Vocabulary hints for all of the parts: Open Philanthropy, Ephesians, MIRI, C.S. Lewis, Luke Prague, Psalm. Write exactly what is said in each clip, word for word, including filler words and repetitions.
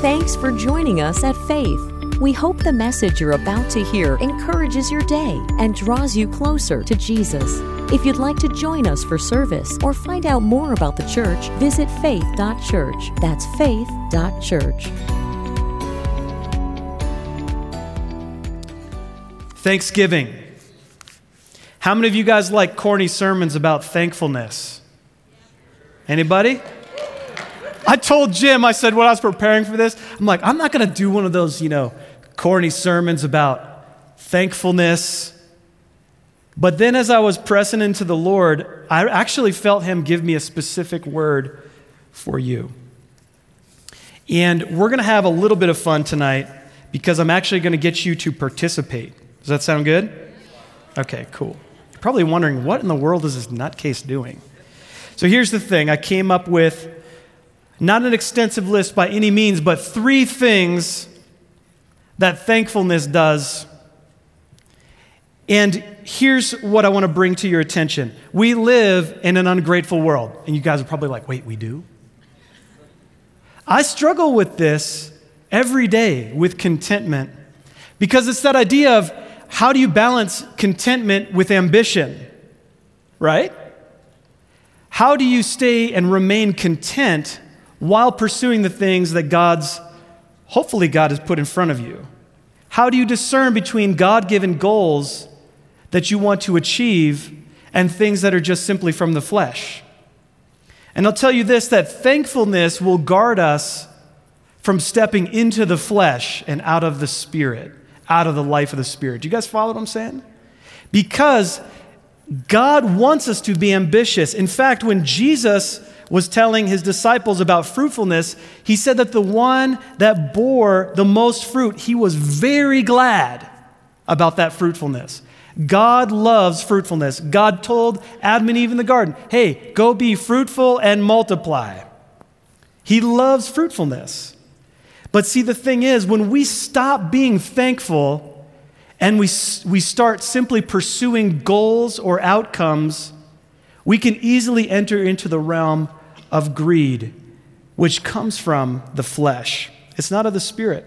Thanks for joining us at Faith. We hope the message you're about to hear encourages your day and draws you closer to Jesus. If you'd like to join us for service or find out more about the church, visit faith dot church. That's faith dot church. Thanksgiving. How many of you guys like corny sermons about thankfulness? Anybody? I told Jim, I said, when I was preparing for this, I'm like, I'm not going to do one of those, you know, corny sermons about thankfulness. But then as I was pressing into the Lord, I actually felt him give me a specific word for you. And we're going to have a little bit of fun tonight because I'm actually going to get you to participate. Does that sound good? Okay, cool. You're probably wondering, what in the world is this nutcase doing? So here's the thing. I came up with not an extensive list by any means, but three things that thankfulness does. And here's what I want to bring to your attention. We live in an ungrateful world. And you guys are probably like, wait, we do? I struggle with this every day with contentment because it's that idea of how do you balance contentment with ambition, right? How do you stay and remain content while pursuing the things that God's, hopefully God has put in front of you? How do you discern between God-given goals that you want to achieve and things that are just simply from the flesh? And I'll tell you this, that thankfulness will guard us from stepping into the flesh and out of the Spirit, out of the life of the Spirit. Do you guys follow what I'm saying? Because God wants us to be ambitious. In fact, when Jesus was telling his disciples about fruitfulness, he said that the one that bore the most fruit, he was very glad about that fruitfulness. God loves fruitfulness. God told Adam and Eve in the garden, hey, go be fruitful and multiply. He loves fruitfulness. But see, the thing is, when we stop being thankful and we, we start simply pursuing goals or outcomes, we can easily enter into the realm of greed, which comes from the flesh. It's not of the Spirit.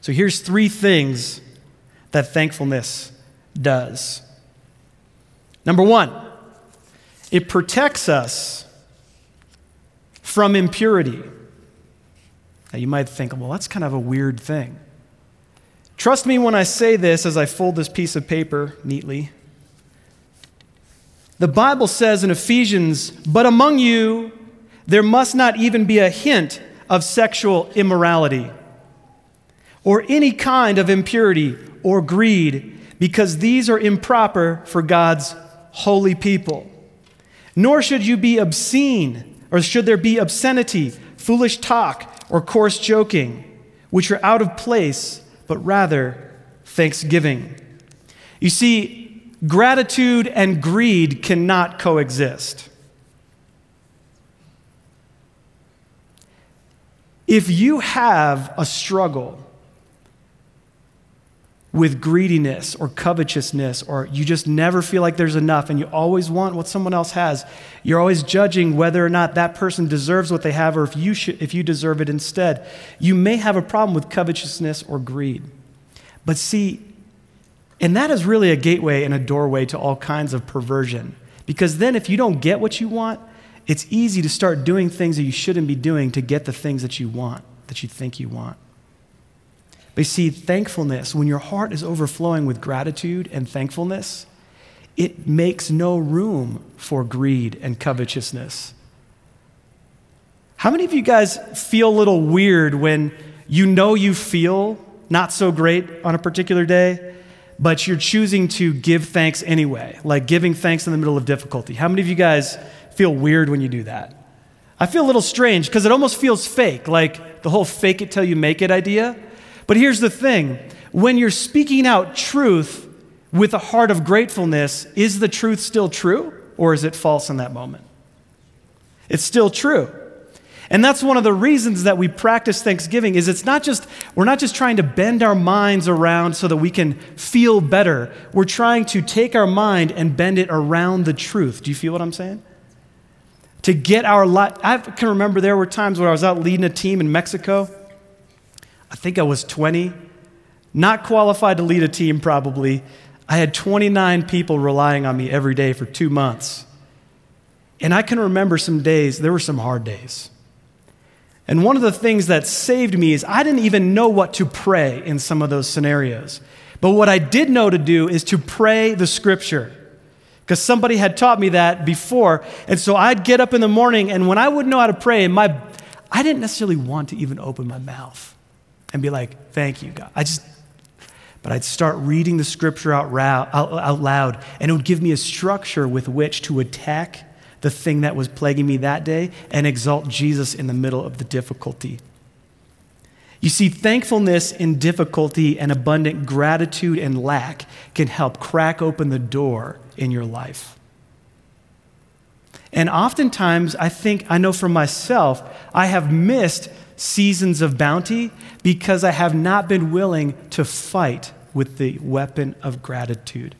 So here's three things that thankfulness does. Number one, it protects us from impurity. Now you might think, well, that's kind of a weird thing. Trust me when I say this as I fold this piece of paper neatly. The Bible says in Ephesians, but among you there must not even be a hint of sexual immorality or any kind of impurity or greed, because these are improper for God's holy people. Nor should you be obscene, or should there be obscenity, foolish talk, or coarse joking, which are out of place, but rather thanksgiving. You see, gratitude and greed cannot coexist. If you have a struggle with greediness or covetousness, or you just never feel like there's enough and you always want what someone else has, you're always judging whether or not that person deserves what they have or if you should, if you deserve it instead, you may have a problem with covetousness or greed. But see, and that is really a gateway and a doorway to all kinds of perversion, because then if you don't get what you want, it's easy to start doing things that you shouldn't be doing to get the things that you want, that you think you want. But see, thankfulness, when your heart is overflowing with gratitude and thankfulness, it makes no room for greed and covetousness. How many of you guys feel a little weird when you know you feel not so great on a particular day, but you're choosing to give thanks anyway, like giving thanks in the middle of difficulty? How many of you guys feel weird when you do that? I feel a little strange because it almost feels fake, like the whole fake it till you make it idea. But here's the thing, when you're speaking out truth with a heart of gratefulness, is the truth still true or is it false in that moment? It's still true. And that's one of the reasons that we practice Thanksgiving is it's not just, we're not just trying to bend our minds around so that we can feel better. We're trying to take our mind and bend it around the truth. Do you feel what I'm saying? to get our life. I can remember there were times where I was out leading a team in Mexico. I think I was twenty, not qualified to lead a team probably. I had twenty-nine people relying on me every day for two months. And I can remember some days, there were some hard days. And one of the things that saved me is I didn't even know what to pray in some of those scenarios. But what I did know to do is to pray the scripture, because somebody had taught me that before. And so I'd get up in the morning, and when I wouldn't know how to pray, my I didn't necessarily want to even open my mouth and be like, thank you, God. I just, but I'd start reading the scripture out, row, out, out loud, and it would give me a structure with which to attack the thing that was plaguing me that day and exalt Jesus in the middle of the difficulty. You see, thankfulness in difficulty and abundant gratitude and lack can help crack open the door in your life. And oftentimes, I think, I know for myself, I have missed seasons of bounty because I have not been willing to fight with the weapon of gratitude.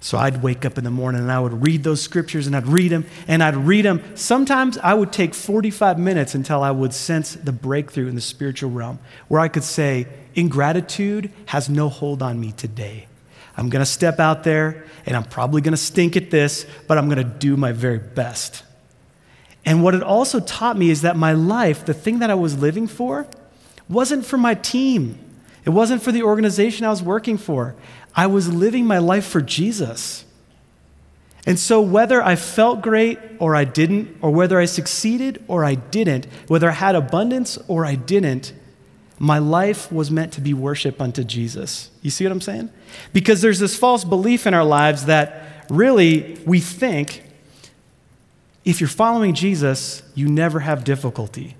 So I'd wake up in the morning and I would read those scriptures and I'd read them and I'd read them. Sometimes I would take forty-five minutes until I would sense the breakthrough in the spiritual realm where I could say, ingratitude has no hold on me today. I'm going to step out there and I'm probably going to stink at this, but I'm going to do my very best. And what it also taught me is that my life, the thing that I was living for, wasn't for my team. It wasn't for the organization I was working for. I was living my life for Jesus. And so whether I felt great or I didn't, or whether I succeeded or I didn't, whether I had abundance or I didn't, my life was meant to be worship unto Jesus. You see what I'm saying? Because there's this false belief in our lives that really we think if you're following Jesus, you never have difficulty.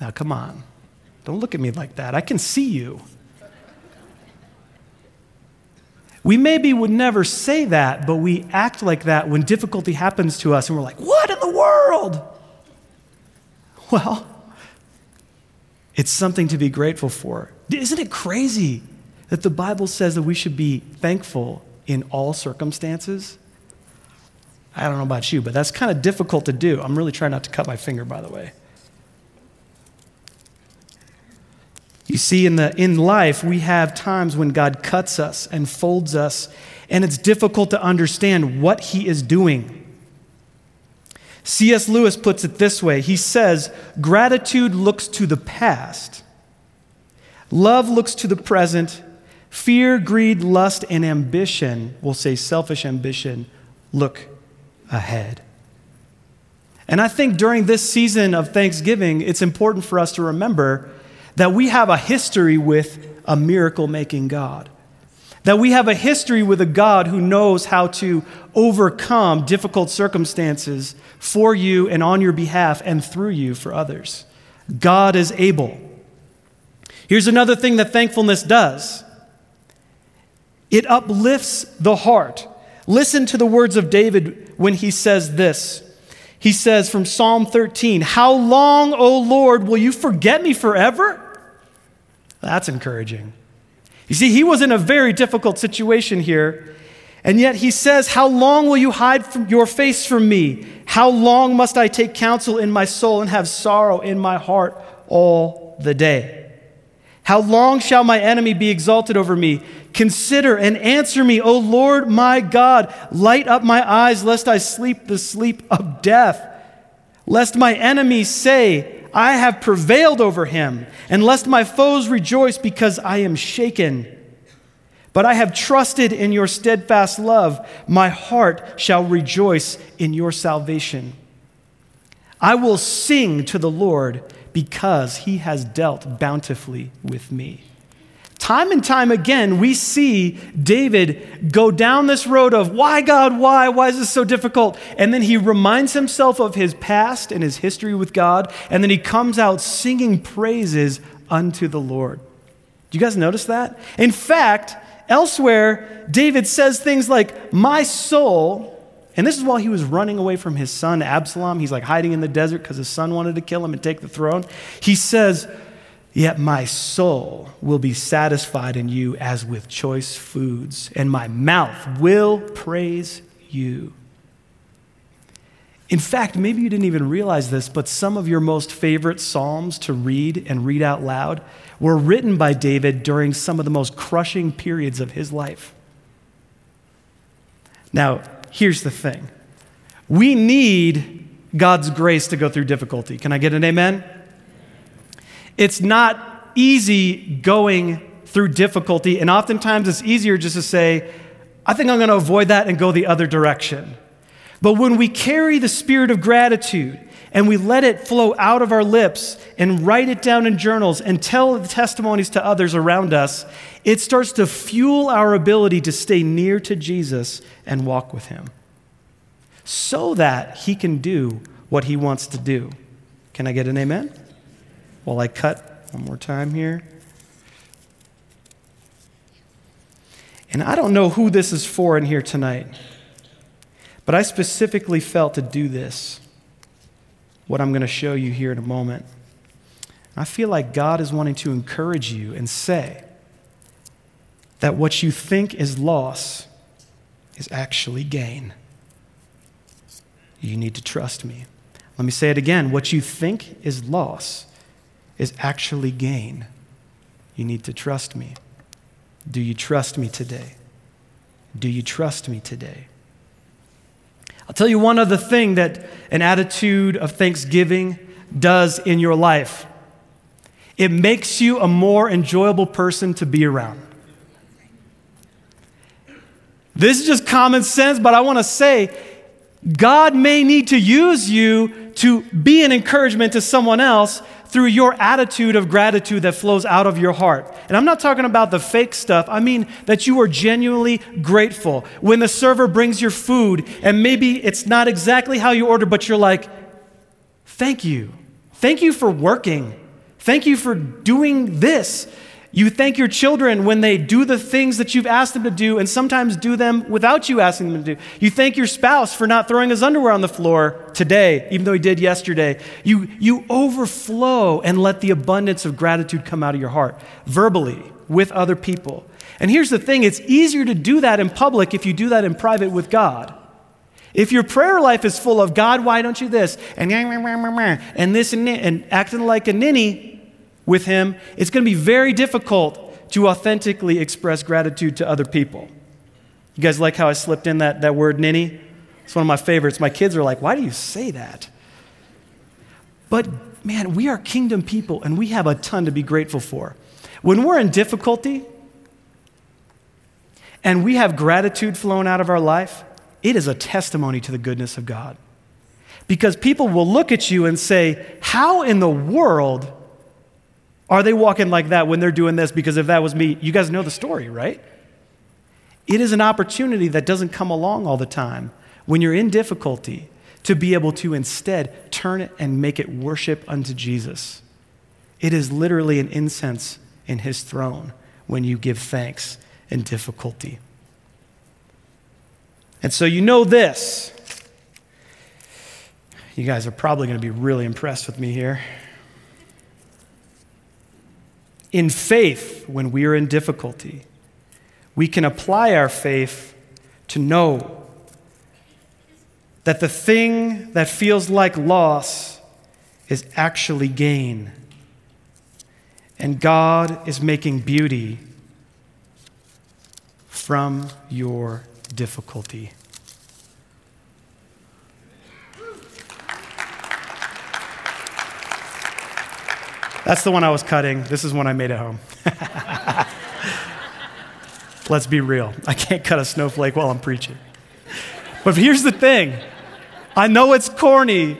Now, come on. Don't look at me like that. I can see you. We maybe would never say that, but we act like that when difficulty happens to us, and we're like, what in the world? Well, it's something to be grateful for. Isn't it crazy that the Bible says that we should be thankful in all circumstances? I don't know about you, but that's kind of difficult to do. I'm really trying not to cut my finger, by the way. You see, in the in life, we have times when God cuts us and folds us, and it's difficult to understand what he is doing. C S Lewis puts it this way. He says, gratitude looks to the past. Love looks to the present. Fear, greed, lust, and ambition, we'll say selfish ambition, look ahead. And I think during this season of Thanksgiving, it's important for us to remember that we have a history with a miracle-making God, that we have a history with a God who knows how to overcome difficult circumstances for you and on your behalf and through you for others. God is able. Here's another thing that thankfulness does. It uplifts the heart. Listen to the words of David when he says this. He says from Psalm thirteen, how long, O Lord, will you forget me forever? That's encouraging. You see, he was in a very difficult situation here, and yet he says, how long will you hide from your face from me? How long must I take counsel in my soul and have sorrow in my heart all the day? How long shall my enemy be exalted over me? Consider and answer me, O Lord my God. Light up my eyes, lest I sleep the sleep of death. Lest my enemies say, I have prevailed over him. And lest my foes rejoice because I am shaken. But I have trusted in your steadfast love. My heart shall rejoice in your salvation. I will sing to the Lord because he has dealt bountifully with me. Time and time again, we see David go down this road of, why, God, why? Why is this so difficult? And then he reminds himself of his past and his history with God, and then he comes out singing praises unto the Lord. Do you guys notice that? In fact, elsewhere, David says things like, my soul, and this is while he was running away from his son Absalom. He's like hiding in the desert because his son wanted to kill him and take the throne. He says, Yet my soul will be satisfied in you as with choice foods, and my mouth will praise you. In fact, maybe you didn't even realize this, but some of your most favorite Psalms to read and read out loud were written by David during some of the most crushing periods of his life. Now, here's the thing. We need God's grace to go through difficulty. Can I get an amen? It's not easy going through difficulty, and oftentimes it's easier just to say, I think I'm going to avoid that and go the other direction. But when we carry the spirit of gratitude and we let it flow out of our lips and write it down in journals and tell the testimonies to others around us, it starts to fuel our ability to stay near to Jesus and walk with him so that he can do what he wants to do. Can I get an amen? While I cut one more time here. And I don't know who this is for in here tonight, but I specifically felt to do this, what I'm going to show you here in a moment. I feel like God is wanting to encourage you and say that what you think is loss is actually gain. You need to trust me. Let me say it again. What you think is loss is actually gain. You need to trust me. Do you trust me today? Do you trust me today? I'll tell you one other thing that an attitude of thanksgiving does in your life. It makes you a more enjoyable person to be around. This is just common sense, but I want to say God may need to use you to be an encouragement to someone else through your attitude of gratitude that flows out of your heart. And I'm not talking about the fake stuff. I mean that you are genuinely grateful. When the server brings your food and maybe it's not exactly how you ordered, but you're like, thank you. Thank you for working. Thank you for doing this. You thank your children when they do the things that you've asked them to do and sometimes do them without you asking them to do. You thank your spouse for not throwing his underwear on the floor today, even though he did yesterday. You, you overflow and let the abundance of gratitude come out of your heart, verbally, with other people. And here's the thing, it's easier to do that in public if you do that in private with God. If your prayer life is full of, God, why don't you this? And, and this and, and acting like a ninny with him, it's going to be very difficult to authentically express gratitude to other people. You guys like how I slipped in that, that word ninny? It's one of my favorites. My kids are like, why do you say that? But man, we are kingdom people and we have a ton to be grateful for. When we're in difficulty and we have gratitude flowing out of our life, it is a testimony to the goodness of God. Because people will look at you and say, how in the world are they walking like that when they're doing this? Because if that was me, you guys know the story, right? It is an opportunity that doesn't come along all the time when you're in difficulty to be able to instead turn it and make it worship unto Jesus. It is literally an incense in his throne when you give thanks in difficulty. And so you know this. You guys are probably going to be really impressed with me here. In faith, when we are in difficulty, we can apply our faith to know that the thing that feels like loss is actually gain. And God is making beauty from your difficulty. That's the one I was cutting. This is one I made at home. Let's be real. I can't cut a snowflake while I'm preaching. But here's the thing. I know it's corny,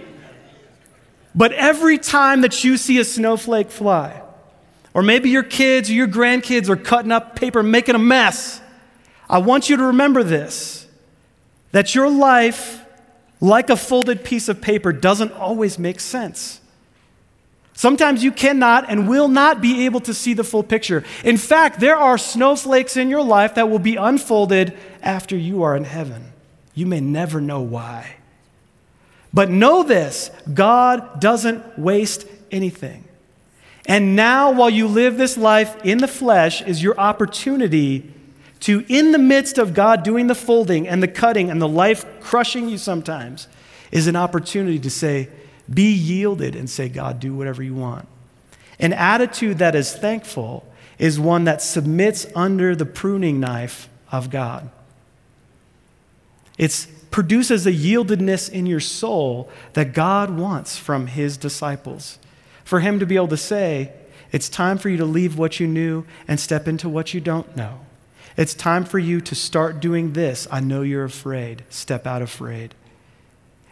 but every time that you see a snowflake fly, or maybe your kids or your grandkids are cutting up paper, making a mess, I want you to remember this, that your life, like a folded piece of paper, doesn't always make sense. Sometimes you cannot and will not be able to see the full picture. In fact, there are snowflakes in your life that will be unfolded after you are in heaven. You may never know why. But know this, God doesn't waste anything. And now, while you live this life in the flesh, is your opportunity to, in the midst of God doing the folding and the cutting and the life crushing you sometimes, is an opportunity to say, be yielded and say, God, do whatever you want. An attitude that is thankful is one that submits under the pruning knife of God. It produces a yieldedness in your soul that God wants from his disciples. For him to be able to say, it's time for you to leave what you knew and step into what you don't know. It's time for you to start doing this. I know you're afraid. Step out afraid.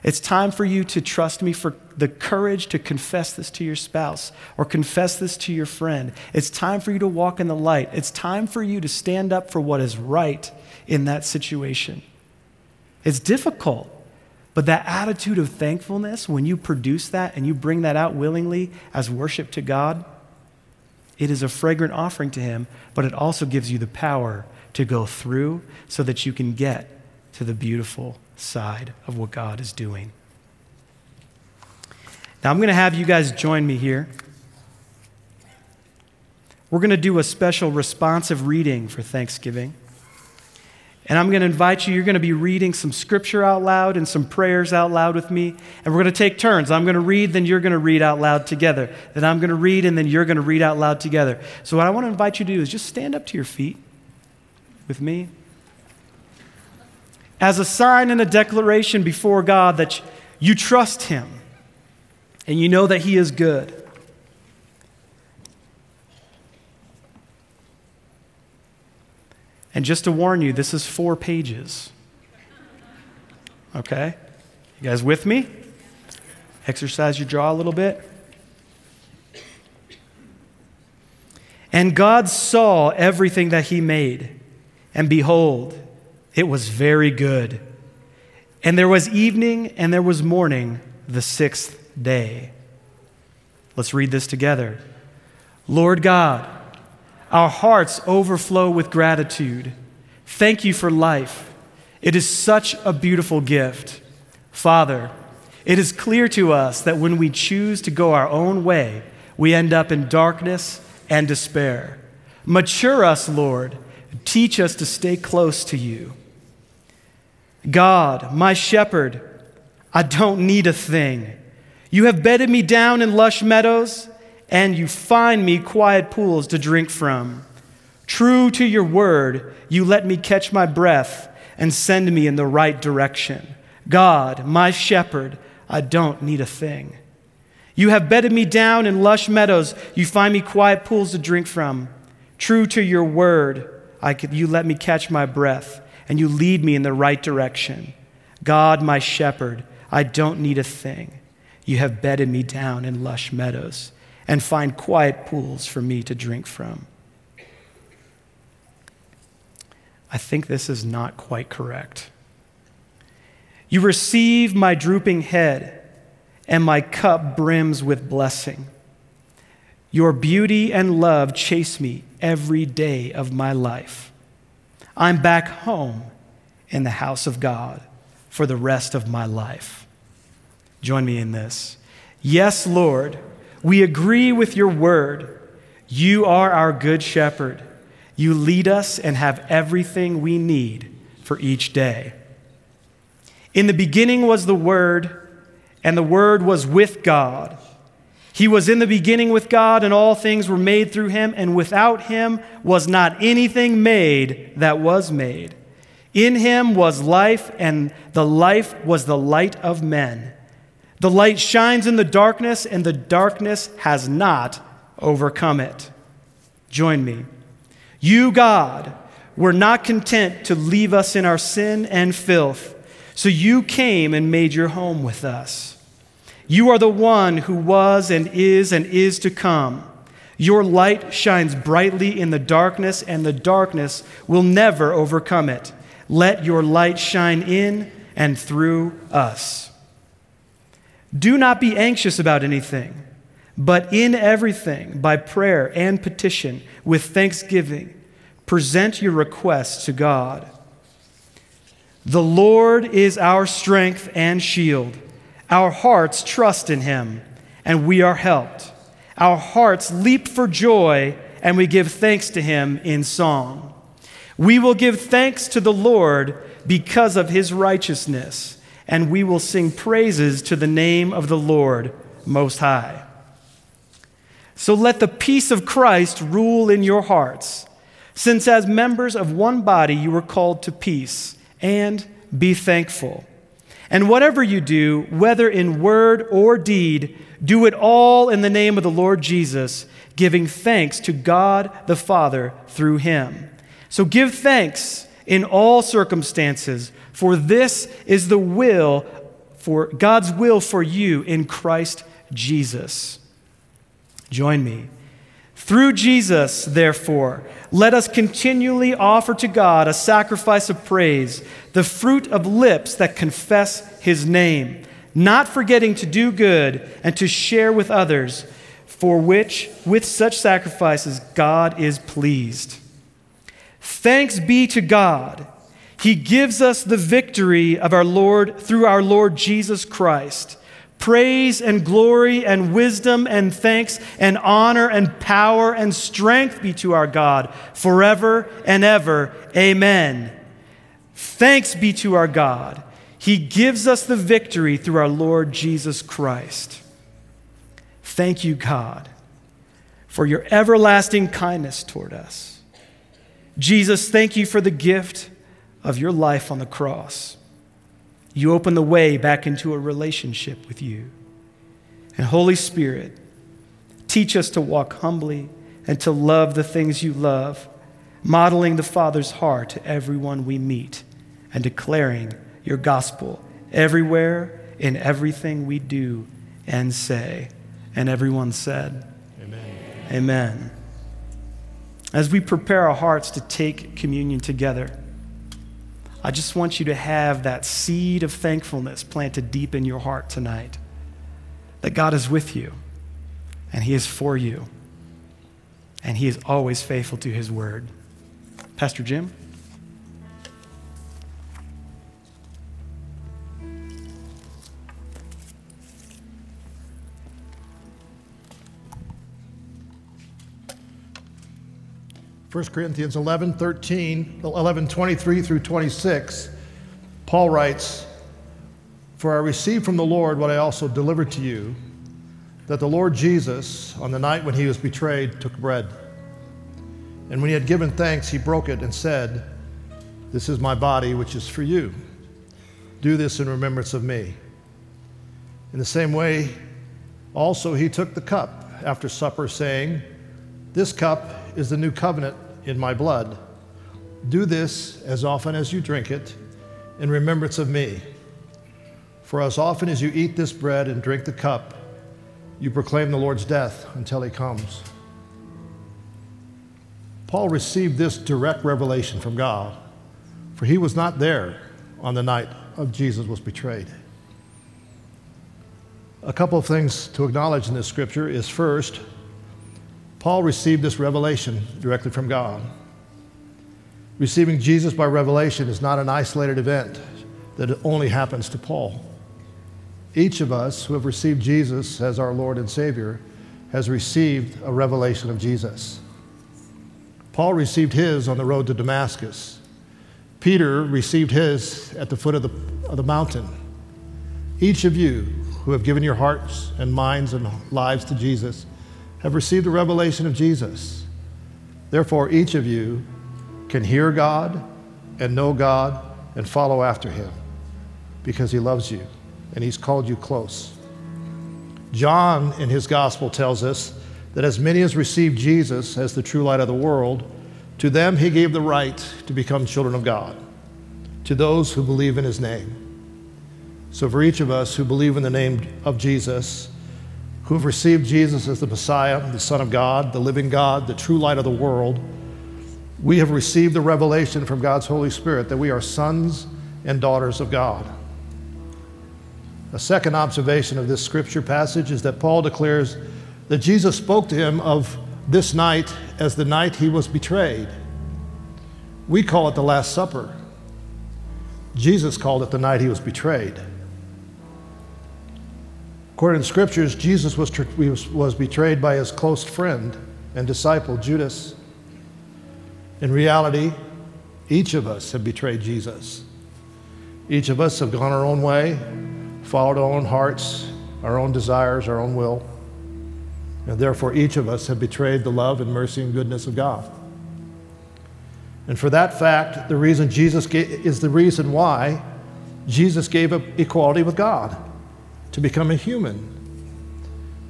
It's time for you to trust me for the courage to confess this to your spouse or confess this to your friend. It's time for you to walk in the light. It's time for you to stand up for what is right in that situation. It's difficult, but that attitude of thankfulness, when you produce that and you bring that out willingly as worship to God, it is a fragrant offering to him, but it also gives you the power to go through so that you can get to the beautiful side of what God is doing. Now I'm going to have you guys join me here. We're going to do a special responsive reading for Thanksgiving. And I'm going to invite you, you're going to be reading some scripture out loud and some prayers out loud with me. And we're going to take turns. I'm going to read, then you're going to read out loud together. Then I'm going to read, and then you're going to read out loud together. So what I want to invite you to do is just stand up to your feet with me. As a sign and a declaration before God that you trust him and you know that he is good. And just to warn you, this is four pages. Okay? You guys with me? Exercise your jaw a little bit. And God saw everything that he made, and behold, it was very good. And there was evening and there was morning, the sixth day. Let's read this together. Lord God, our hearts overflow with gratitude. Thank you for life. It is such a beautiful gift. Father, it is clear to us that when we choose to go our own way, we end up in darkness and despair. Mature us, Lord. Teach us to stay close to you. God, my shepherd, I don't need a thing. You have bedded me down in lush meadows, and you find me quiet pools to drink from. True to your word, you let me catch my breath and send me in the right direction. God, my shepherd, I don't need a thing. You have bedded me down in lush meadows. You find me quiet pools to drink from. True to your word, I could, you let me catch my breath, and you lead me in the right direction. God, my shepherd, I don't need a thing. You have bedded me down in lush meadows and find quiet pools for me to drink from. I think this is not quite correct. You receive my drooping head, and my cup brims with blessing. Your beauty and love chase me every day of my life. I'm back home in the house of God for the rest of my life. Join me in this. Yes, Lord, we agree with your word. You are our good shepherd. You lead us and have everything we need for each day. In the beginning was the Word, and the Word was with God. He was in the beginning with God, and all things were made through him, and without him was not anything made that was made. In him was life, and the life was the light of men. The light shines in the darkness, and the darkness has not overcome it. Join me. You, God, were not content to leave us in our sin and filth, so you came and made your home with us. You are the one who was and is and is to come. Your light shines brightly in the darkness, and the darkness will never overcome it. Let your light shine in and through us. Do not be anxious about anything, but in everything, by prayer and petition, with thanksgiving, present your requests to God. The Lord is our strength and shield. Our hearts trust in him, and we are helped. Our hearts leap for joy, and we give thanks to him in song. We will give thanks to the Lord because of his righteousness, and we will sing praises to the name of the Lord Most High. So let the peace of Christ rule in your hearts, since as members of one body you were called to peace, and be thankful. And whatever you do, whether in word or deed, do it all in the name of the Lord Jesus, giving thanks to God the Father through him. So give thanks in all circumstances, for this is the will for God's will for you in Christ Jesus. Join me. Through Jesus, therefore, let us continually offer to God a sacrifice of praise, the fruit of lips that confess his name, not forgetting to do good and to share with others, for which, with such sacrifices, God is pleased. Thanks be to God. He gives us the victory of our Lord through our Lord Jesus Christ. Praise and glory and wisdom and thanks and honor and power and strength be to our God forever and ever. Amen. Thanks be to our God. He gives us the victory through our Lord Jesus Christ. Thank you, God, for your everlasting kindness toward us. Jesus, thank you for the gift of your life on the cross. You open the way back into a relationship with you. And Holy Spirit, teach us to walk humbly and to love the things you love, modeling the Father's heart to everyone we meet and declaring your gospel everywhere in everything we do and say. And everyone said, Amen. Amen. As we prepare our hearts to take communion together, I just want you to have that seed of thankfulness planted deep in your heart tonight, that God is with you, and he is for you, and he is always faithful to his word. Pastor Jim? First Corinthians eleven, thirteen, eleven, twenty-three through twenty-six, Paul writes, "For I received from the Lord what I also delivered to you, that the Lord Jesus, on the night when he was betrayed, took bread. And when he had given thanks, he broke it and said, 'This is my body, which is for you. Do this in remembrance of me.' In the same way, also he took the cup after supper, saying, 'This cup is the new covenant in my blood. Do this as often as you drink it in remembrance of me. For as often as you eat this bread and drink the cup, you proclaim the Lord's death until he comes.'" Paul received this direct revelation from God, for he was not there on the night of Jesus was betrayed. A couple of things to acknowledge in this scripture is, first, Paul received this revelation directly from God. Receiving Jesus by revelation is not an isolated event that only happens to Paul. Each of us who have received Jesus as our Lord and Savior has received a revelation of Jesus. Paul received his on the road to Damascus. Peter received his at the foot of the, of the mountain. Each of you who have given your hearts and minds and lives to Jesus have received the revelation of Jesus. Therefore, each of you can hear God and know God and follow after him, because he loves you and he's called you close. John in his gospel tells us that as many as received Jesus as the true light of the world, to them he gave the right to become children of God, to those who believe in his name. So for each of us who believe in the name of Jesus, who have received Jesus as the Messiah, the Son of God, the living God, the true light of the world, we have received the revelation from God's Holy Spirit that we are sons and daughters of God. A second observation of this scripture passage is that Paul declares that Jesus spoke to him of this night as the night he was betrayed. We call it the Last Supper. Jesus called it the night he was betrayed. According to scriptures, Jesus was, was, was betrayed by his close friend and disciple, Judas. In reality, each of us have betrayed Jesus. Each of us have gone our own way, followed our own hearts, our own desires, our own will. And therefore, each of us have betrayed the love and mercy and goodness of God. And for that fact, the reason Jesus gave, is the reason why Jesus gave up equality with God, to become a human.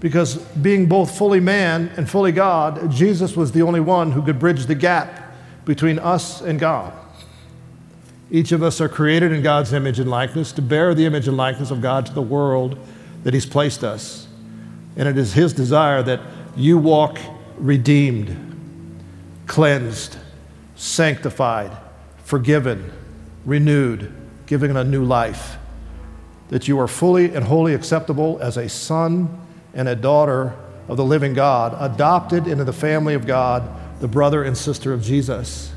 Because being both fully man and fully God, Jesus was the only one who could bridge the gap between us and God. Each of us are created in God's image and likeness to bear the image and likeness of God to the world that He's placed us. And it is His desire that you walk redeemed, cleansed, sanctified, forgiven, renewed, giving a new life, that you are fully and wholly acceptable as a son and a daughter of the living God, adopted into the family of God, the brother and sister of Jesus.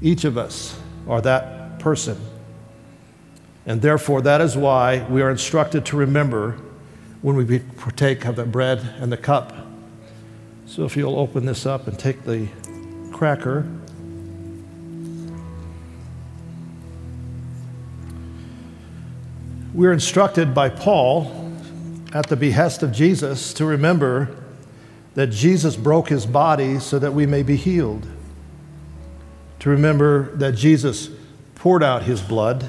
Each of us are that person. And therefore, that is why we are instructed to remember when we partake of the bread and the cup. So if you'll open this up and take the cracker. We're instructed by Paul, at the behest of Jesus, to remember that Jesus broke his body so that we may be healed. To remember that Jesus poured out his blood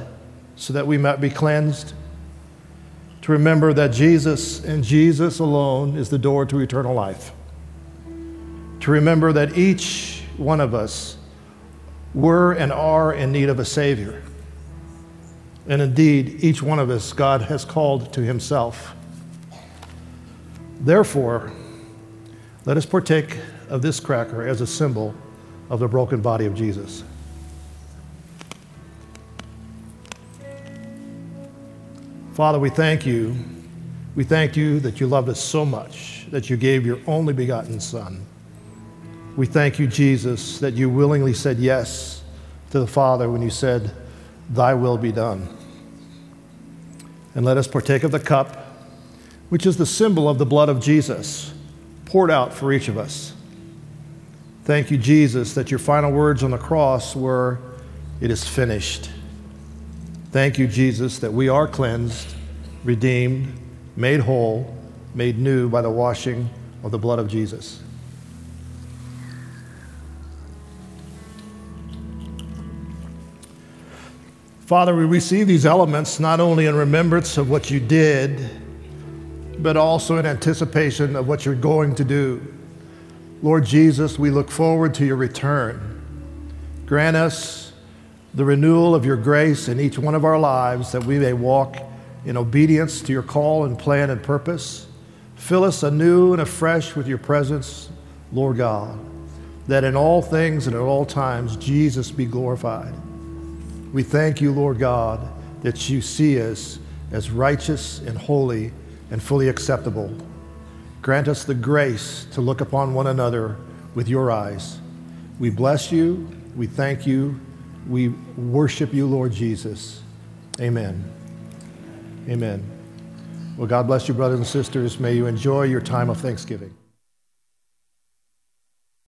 so that we might be cleansed. To remember that Jesus and Jesus alone is the door to eternal life. To remember that each one of us were and are in need of a Savior. And indeed, each one of us God has called to himself. Therefore, let us partake of this cracker as a symbol of the broken body of Jesus. Father, we thank you. We thank you that you loved us so much that you gave your only begotten Son. We thank you, Jesus, that you willingly said yes to the Father when you said, "Thy will be done." And let us partake of the cup, which is the symbol of the blood of Jesus, poured out for each of us. Thank you, Jesus, that your final words on the cross were, "It is finished." Thank you, Jesus, that we are cleansed, redeemed, made whole, made new by the washing of the blood of Jesus. Father, we receive these elements not only in remembrance of what you did, but also in anticipation of what you're going to do. Lord Jesus, we look forward to your return. Grant us the renewal of your grace in each one of our lives, that we may walk in obedience to your call and plan and purpose. Fill us anew and afresh with your presence, Lord God, that in all things and at all times, Jesus be glorified. We thank you, Lord God, that you see us as righteous and holy and fully acceptable. Grant us the grace to look upon one another with your eyes. We bless you, we thank you, we worship you, Lord Jesus. Amen. Amen. Well, God bless you, brothers and sisters. May you enjoy your time of Thanksgiving.